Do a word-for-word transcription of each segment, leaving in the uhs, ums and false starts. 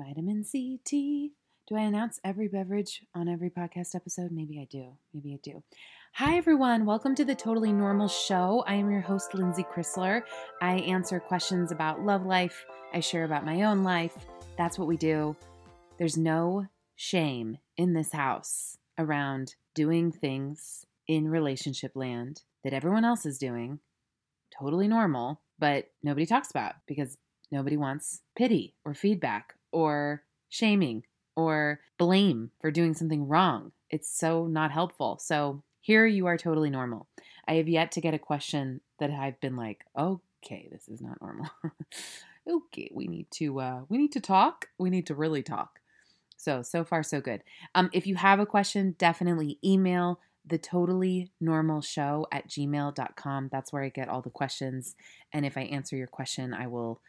Vitamin C tea. Do I announce every beverage on every podcast episode? Maybe I do. Maybe I do. Hi, everyone. Welcome to the Totally Normal Show. I am your host, Lindsay Chrysler. I answer questions about love life. I share about my own life. That's what we do. There's no shame in this house around doing things in relationship land that everyone else is doing. Totally normal, but nobody talks about because nobody wants pity or feedback or shaming or blame for doing something wrong. It's so not helpful. So here you are, totally normal. I have yet to get a question that I've been like, okay, this is not normal. Okay, we need to uh, we need to talk. We need to really talk. So, so far, so good. Um, if you have a question, definitely email the totallynormalshow at gmail dot com. That's where I get all the questions. And if I answer your question, I will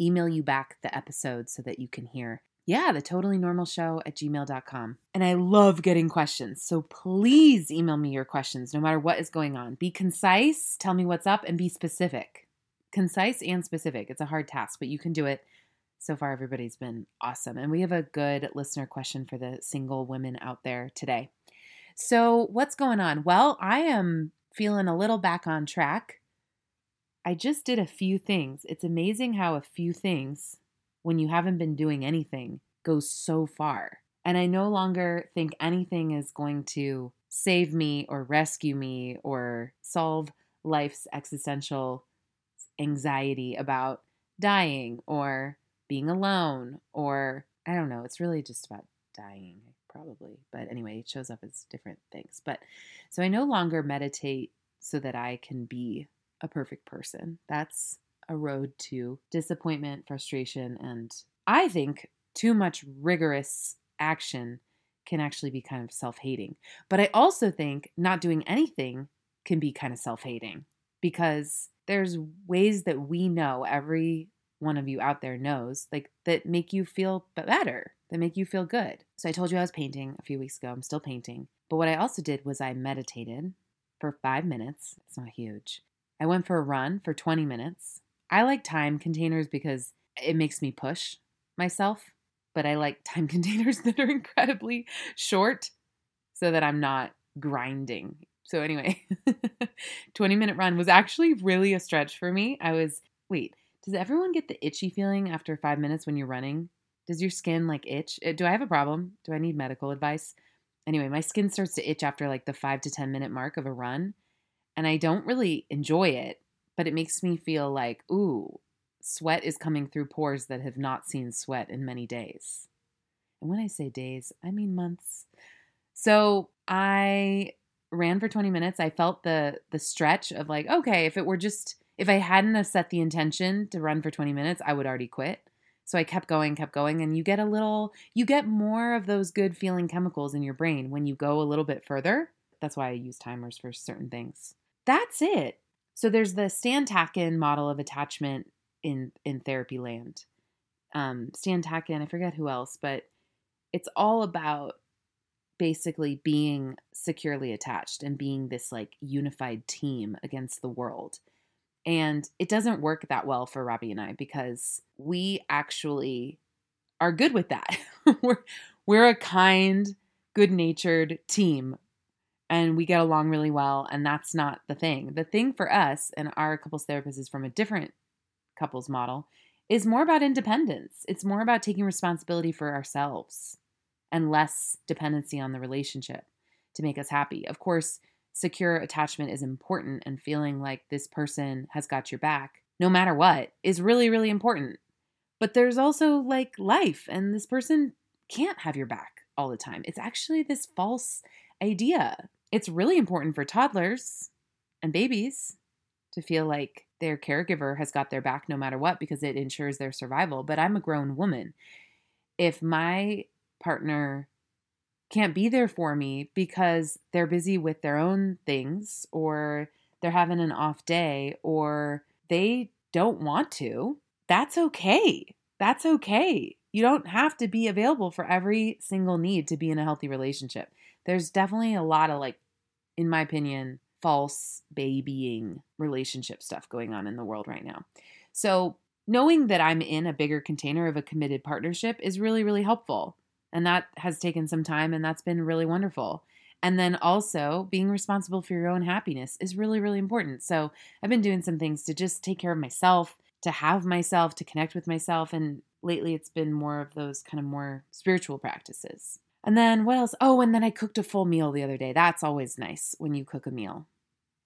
email you back the episode so that you can hear. Yeah, the totally normal show at gmail dot com. And I love getting questions. So please email me your questions, no matter what is going on. Be concise, tell me what's up, and be specific. Concise and specific. It's a hard task, but you can do it. So far, everybody's been awesome. And we have a good listener question for the single women out there today. So what's going on? Well, I am feeling a little back on track. I just did a few things. It's amazing how a few things, when you haven't been doing anything, goes so far. And I no longer think anything is going to save me or rescue me or solve life's existential anxiety about dying or being alone or, I don't know, it's really just about dying probably. But anyway, it shows up as different things. But so I no longer meditate so that I can be a perfect person. That's a road to disappointment, frustration, and I think too much rigorous action can actually be kind of self-hating. But I also think not doing anything can be kind of self-hating because there's ways that we know, every one of you out there knows, like that make you feel better, that make you feel good. So I told you I was painting a few weeks ago. I'm still painting. But what I also did was I meditated for five minutes. It's not huge. I went for a run for twenty minutes. I like time containers because it makes me push myself, but I like time containers that are incredibly short so that I'm not grinding. So anyway, twenty minute run was actually really a stretch for me. I was, wait, does everyone get the itchy feeling after five minutes when you're running? Does your skin like itch? Do I have a problem? Do I need medical advice? Anyway, my skin starts to itch after like the five to ten minute mark of a run, and I don't really enjoy it. But it makes me feel like, ooh, sweat is coming through pores that have not seen sweat in many days. And when I say days, I mean months. So I ran for twenty minutes. I felt the the stretch of like, okay, if it were just, if I hadn't have set the intention to run for twenty minutes, I would already quit. So I kept going, kept going. And you get a little, you get more of those good feeling chemicals in your brain when you go a little bit further. That's why I use timers for certain things. That's it. So there's the Stan Tatkin model of attachment in, in therapy land. Um, Stan Tatkin, I forget who else, but it's all about basically being securely attached and being this like unified team against the world. And it doesn't work that well for Robbie and I because we actually are good with that. we're, we're a kind, good-natured team. And we get along really well, and that's not the thing. The thing for us, and our couples therapist is from a different couples model, is more about independence. It's more about taking responsibility for ourselves and less dependency on the relationship to make us happy. Of course, secure attachment is important, and feeling like this person has got your back, no matter what, is really, really important. But there's also like life, and this person can't have your back all the time. It's actually this false idea. It's really important for toddlers and babies to feel like their caregiver has got their back no matter what because it ensures their survival. But I'm a grown woman. If my partner can't be there for me because they're busy with their own things or they're having an off day or they don't want to, that's okay. That's okay. You don't have to be available for every single need to be in a healthy relationship. There's definitely a lot of, like, in my opinion, false babying relationship stuff going on in the world right now. So Knowing that I'm in a bigger container of a committed partnership is really, really helpful. And that has taken some time, and that's been really wonderful. And then also being responsible for your own happiness is really, really important. So I've been doing some things to just take care of myself, to have myself, to connect with myself. And lately it's been more of those kind of more spiritual practices. And then what else? Oh, and then I cooked a full meal the other day. That's always nice when you cook a meal.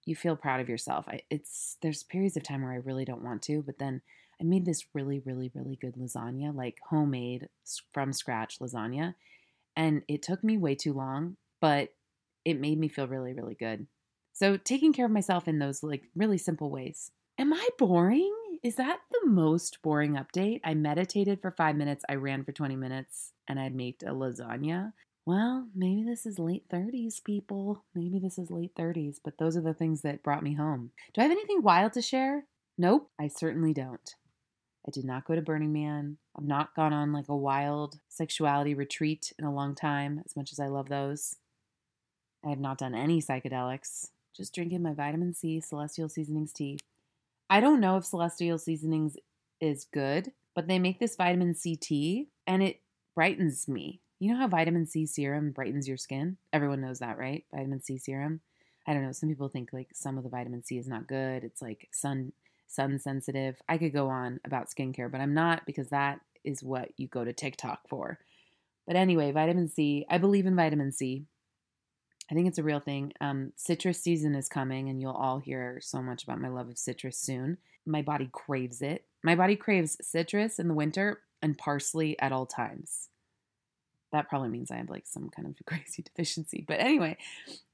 You feel proud of yourself. I, it's there's periods of time where I really don't want to, but then I made this really, really, really good lasagna, like homemade from scratch lasagna. And it took me way too long, but it made me feel really, really good. So taking care of myself in those like really simple ways. Am I boring? Is that the most boring update? I meditated for five minutes, I ran for twenty minutes, and I made a lasagna. Well, maybe this is late thirties, people. Maybe this is late thirties, but those are the things that brought me home. Do I have anything wild to share? Nope, I certainly don't. I did not go to Burning Man. I've not gone on like a wild sexuality retreat in a long time, as much as I love those. I have not done any psychedelics. Just drinking my vitamin C Celestial Seasonings tea. I don't know if Celestial Seasonings is good, but they make this vitamin C tea and it brightens me. You know how vitamin C serum brightens your skin? Everyone knows that, right? Vitamin C serum. I don't know. Some people think like some of the vitamin C is not good. It's like sun sun sensitive. I could go on about skincare, but I'm not, because that is what you go to TikTok for. But anyway, vitamin C. I believe in vitamin C. I think it's a real thing. Um, citrus season is coming, and you'll all hear so much about my love of citrus soon. My body craves it. My body craves citrus in the winter and parsley at all times. That probably means I have like some kind of crazy deficiency. But anyway,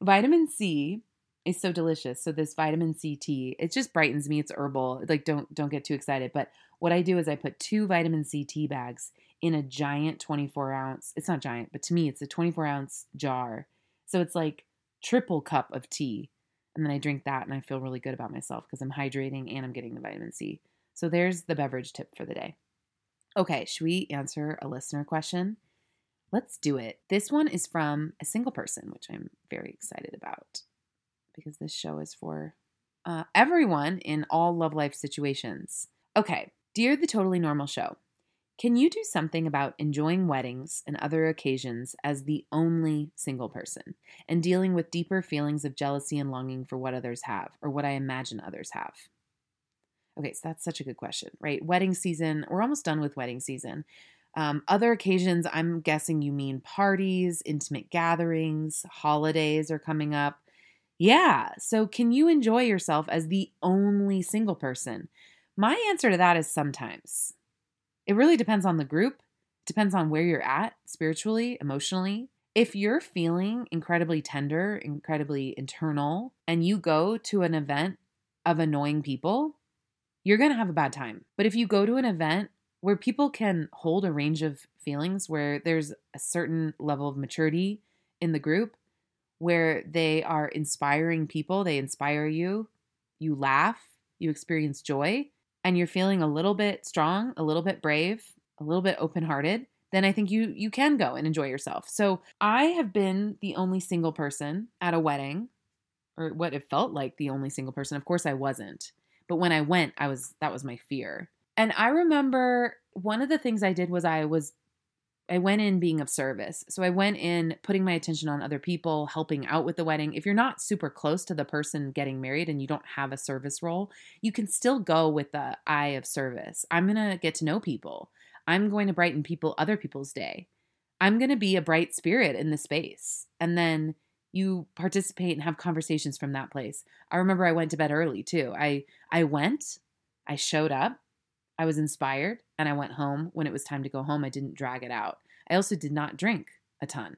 vitamin C is so delicious. So this vitamin C tea, it just brightens me. It's herbal. Like don't don't get too excited. But what I do is I put two vitamin C tea bags in a giant twenty-four ounce. It's not giant, but to me it's a twenty-four ounce jar. So it's like triple cup of tea. And then I drink that and I feel really good about myself because I'm hydrating and I'm getting the vitamin C. So there's the beverage tip for the day. Okay, should we answer a listener question? Let's do it. This one is from a single person, which I'm very excited about because this show is for uh, everyone in all love life situations. Okay. Dear the Totally Normal Show, can you do something about enjoying weddings and other occasions as the only single person and dealing with deeper feelings of jealousy and longing for what others have or what I imagine others have? Okay. So that's such a good question, right? Wedding season. We're almost done with wedding season. Um, other occasions, I'm guessing you mean parties, intimate gatherings, holidays are coming up. Yeah. So can you enjoy yourself as the only single person? My answer to that is sometimes. It really depends on the group. It depends on where you're at spiritually, emotionally. If you're feeling incredibly tender, incredibly internal, and you go to an event of annoying people, you're going to have a bad time. But if you go to an event where people can hold a range of feelings, where there's a certain level of maturity in the group, where they are inspiring people, they inspire you, you laugh, you experience joy, and you're feeling a little bit strong, a little bit brave, a little bit open-hearted, then I think you you can go and enjoy yourself. So I have been the only single person at a wedding, or what it felt like the only single person. Of course I wasn't, but when I went, I was that was my fear. And I remember one of the things I did was I was, I went in being of service. So I went in putting my attention on other people, helping out with the wedding. If you're not super close to the person getting married and you don't have a service role, you can still go with the eye of service. I'm going to get to know people. I'm going to brighten people, other people's day. I'm going to be a bright spirit in the space. And then you participate and have conversations from that place. I remember I went to bed early too. I, I went, I showed up. I was inspired and I went home. When it was time to go home, I didn't drag it out. I also did not drink a ton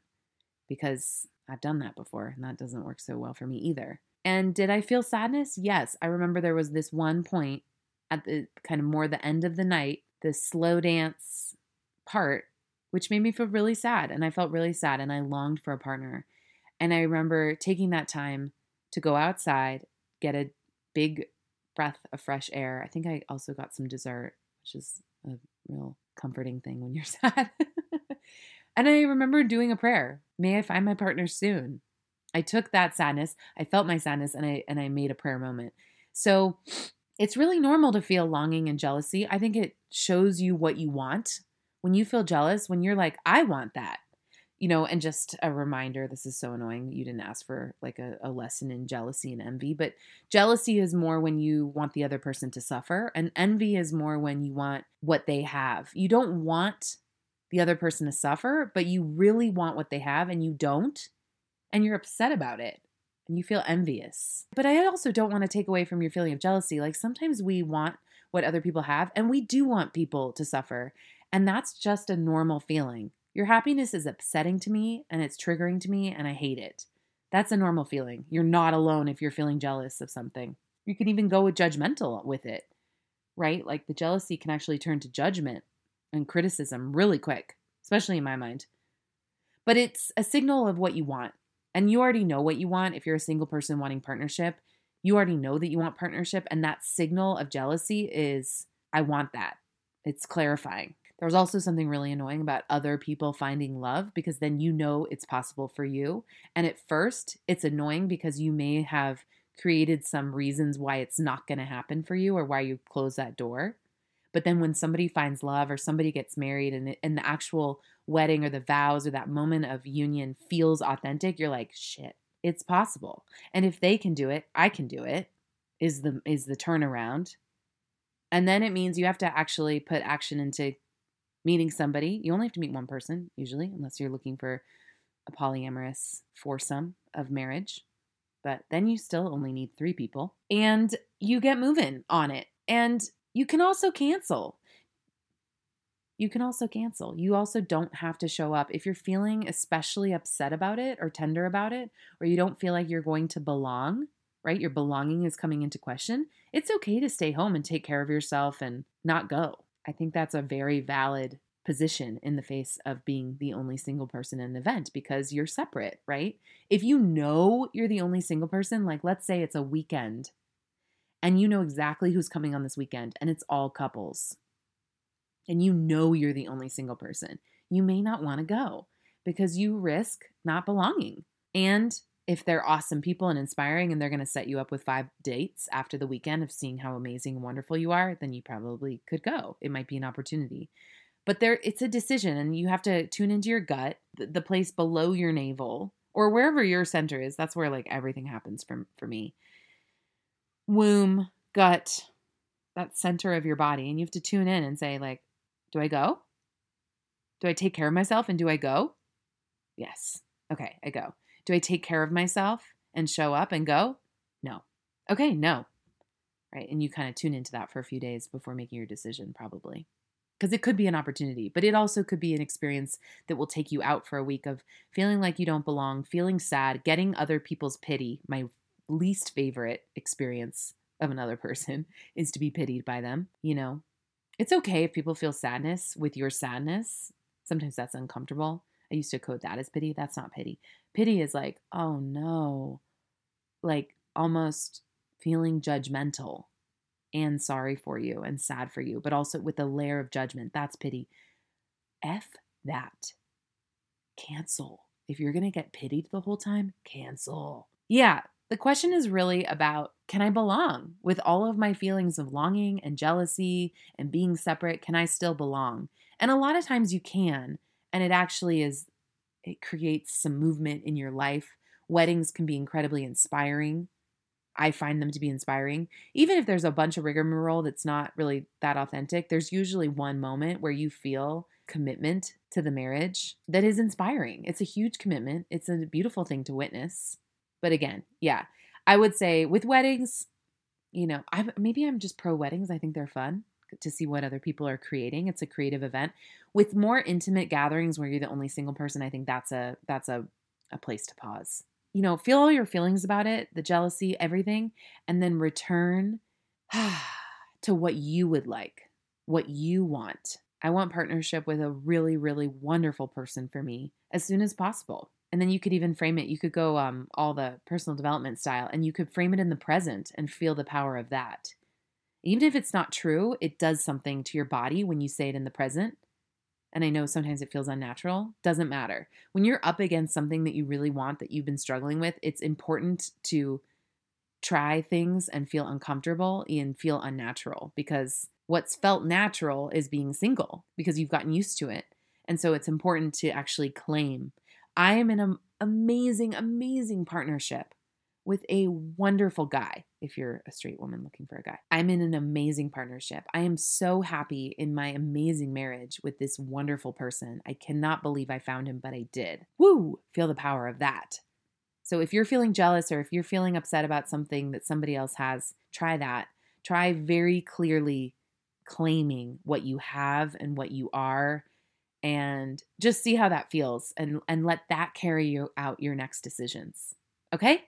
because I've done that before and that doesn't work so well for me either. And did I feel sadness? Yes. I remember there was this one point at the kind of more the end of the night, the slow dance part, which made me feel really sad. And I felt really sad and I longed for a partner. And I remember taking that time to go outside, get a big breath of fresh air. I think I also got some dessert, which is a real comforting thing when you're sad. And I remember doing a prayer. May I find my partner soon. I took that sadness. I felt my sadness and I, and I made a prayer moment. So It's really normal to feel longing and jealousy. I think it shows you what you want. When you feel jealous, when you're like, I want that, you know, and just a reminder, this is so annoying. You didn't ask for like a, a lesson in jealousy and envy, but jealousy is more when you want the other person to suffer, and envy is more when you want what they have. You don't want the other person to suffer, but you really want what they have and you don't, and you're upset about it. And you feel envious. But I also don't want to take away from your feeling of jealousy. Like sometimes we want what other people have, and we do want people to suffer. And that's just a normal feeling. Your happiness is upsetting to me, and it's triggering to me, and I hate it. That's a normal feeling. You're not alone if you're feeling jealous of something. You can even go with judgmental with it, right? Like the jealousy can actually turn to judgment and criticism really quick, especially in my mind. But it's a signal of what you want. And you already know what you want. If you're a single person wanting partnership, you already know that you want partnership. And that signal of jealousy is, I want that. It's clarifying. There's also something really annoying about other people finding love, because then you know it's possible for you. And at first, it's annoying because you may have created some reasons why it's not going to happen for you or why you close that door. But then when somebody finds love or somebody gets married and, and the actual wedding or the vows or that moment of union feels authentic, you're like, shit, it's possible. And if they can do it, I can do it, is the is the turnaround. And then it means you have to actually put action into meeting somebody. You only have to meet one person, usually, unless you're looking for a polyamorous foursome of marriage. But then you still only need three people. And you get moving on it. And you can also cancel. You can also cancel. You also don't have to show up. If you're feeling especially upset about it or tender about it, or you don't feel like you're going to belong, right? Your belonging is coming into question. It's okay to stay home and take care of yourself and not go. I think that's a very valid position in the face of being the only single person in an event, because you're separate, right? If you know you're the only single person, like let's say it's a weekend, and you know exactly who's coming on this weekend, and it's all couples, and you know you're the only single person, you may not want to go because you risk not belonging. And if they're awesome people and inspiring and they're going to set you up with five dates after the weekend of seeing how amazing and wonderful you are, then you probably could go. It might be an opportunity. But there, it's a decision, and you have to tune into your gut, the, the place below your navel, or wherever your center is. That's where like everything happens for, for me. Womb, gut, that center of your body. And you have to tune in and say like, do I go? Do I take care of myself and do I go? Yes. Okay, I go. Do I take care of myself and show up and go? No. Okay, no. Right. And you kind of tune into that for a few days before making your decision, probably. Because it could be an opportunity, but it also could be an experience that will take you out for a week of feeling like you don't belong, feeling sad, getting other people's pity. My least favorite experience of another person is to be pitied by them. You know, it's okay if people feel sadness with your sadness. Sometimes that's uncomfortable. I used to code that as pity. That's not pity. Pity is like, oh no, like almost feeling judgmental and sorry for you and sad for you, but also with a layer of judgment. That's pity. F that. Cancel. If you're going to get pitied the whole time, cancel. Yeah. The question is really about, can I belong? With all of my feelings of longing and jealousy and being separate, can I still belong? And a lot of times you can, and it actually is, it creates some movement in your life. Weddings can be incredibly inspiring. I find them to be inspiring. Even if there's a bunch of rigmarole that's not really that authentic, there's usually one moment where you feel commitment to the marriage that is inspiring. It's a huge commitment. It's a beautiful thing to witness. But again, yeah, I would say with weddings, you know, I'm, maybe I'm just pro weddings. I think they're fun to see what other people are creating. It's a creative event. With more intimate gatherings where you're the only single person, I think that's a that's a, a place to pause. You know, feel all your feelings about it, the jealousy, everything, and then return to what you would like, what you want. I want partnership with a really, really wonderful person for me as soon as possible. And then you could even frame it. You could go um, all the personal development style, and you could frame it in the present and feel the power of that. Even if it's not true, it does something to your body when you say it in the present. And I know sometimes it feels unnatural. Doesn't matter. When you're up against something that you really want, that you've been struggling with, it's important to try things and feel uncomfortable and feel unnatural, because what's felt natural is being single because you've gotten used to it. And so it's important to actually claim, I am in an amazing, amazing partnership with a wonderful guy. If you're a straight woman looking for a guy, I'm in an amazing partnership. I am so happy in my amazing marriage with this wonderful person. I cannot believe I found him, but I did. Woo! Feel the power of that. So if you're feeling jealous, or if you're feeling upset about something that somebody else has, try that. Try very clearly claiming what you have and what you are, and just see how that feels, and, and let that carry you out your next decisions. Okay?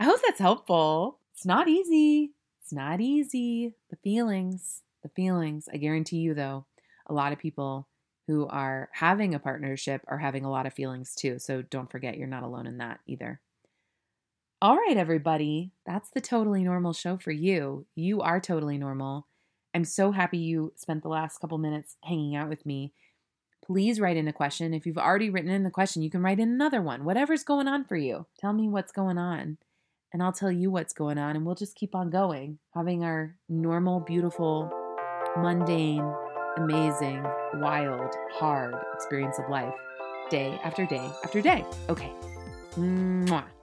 I hope that's helpful. It's not easy. It's not easy. The feelings, the feelings. I guarantee you though, a lot of people who are having a partnership are having a lot of feelings too. So don't forget, you're not alone in that either. All right, everybody. That's the Totally Normal Show for you. You are totally normal. I'm so happy you spent the last couple minutes hanging out with me. Please write in a question. If you've already written in a question, you can write in another one. Whatever's going on for you. Tell me what's going on. And I'll tell you what's going on, and we'll just keep on going, having our normal, beautiful, mundane, amazing, wild, hard experience of life day after day after day. Okay. Mwah.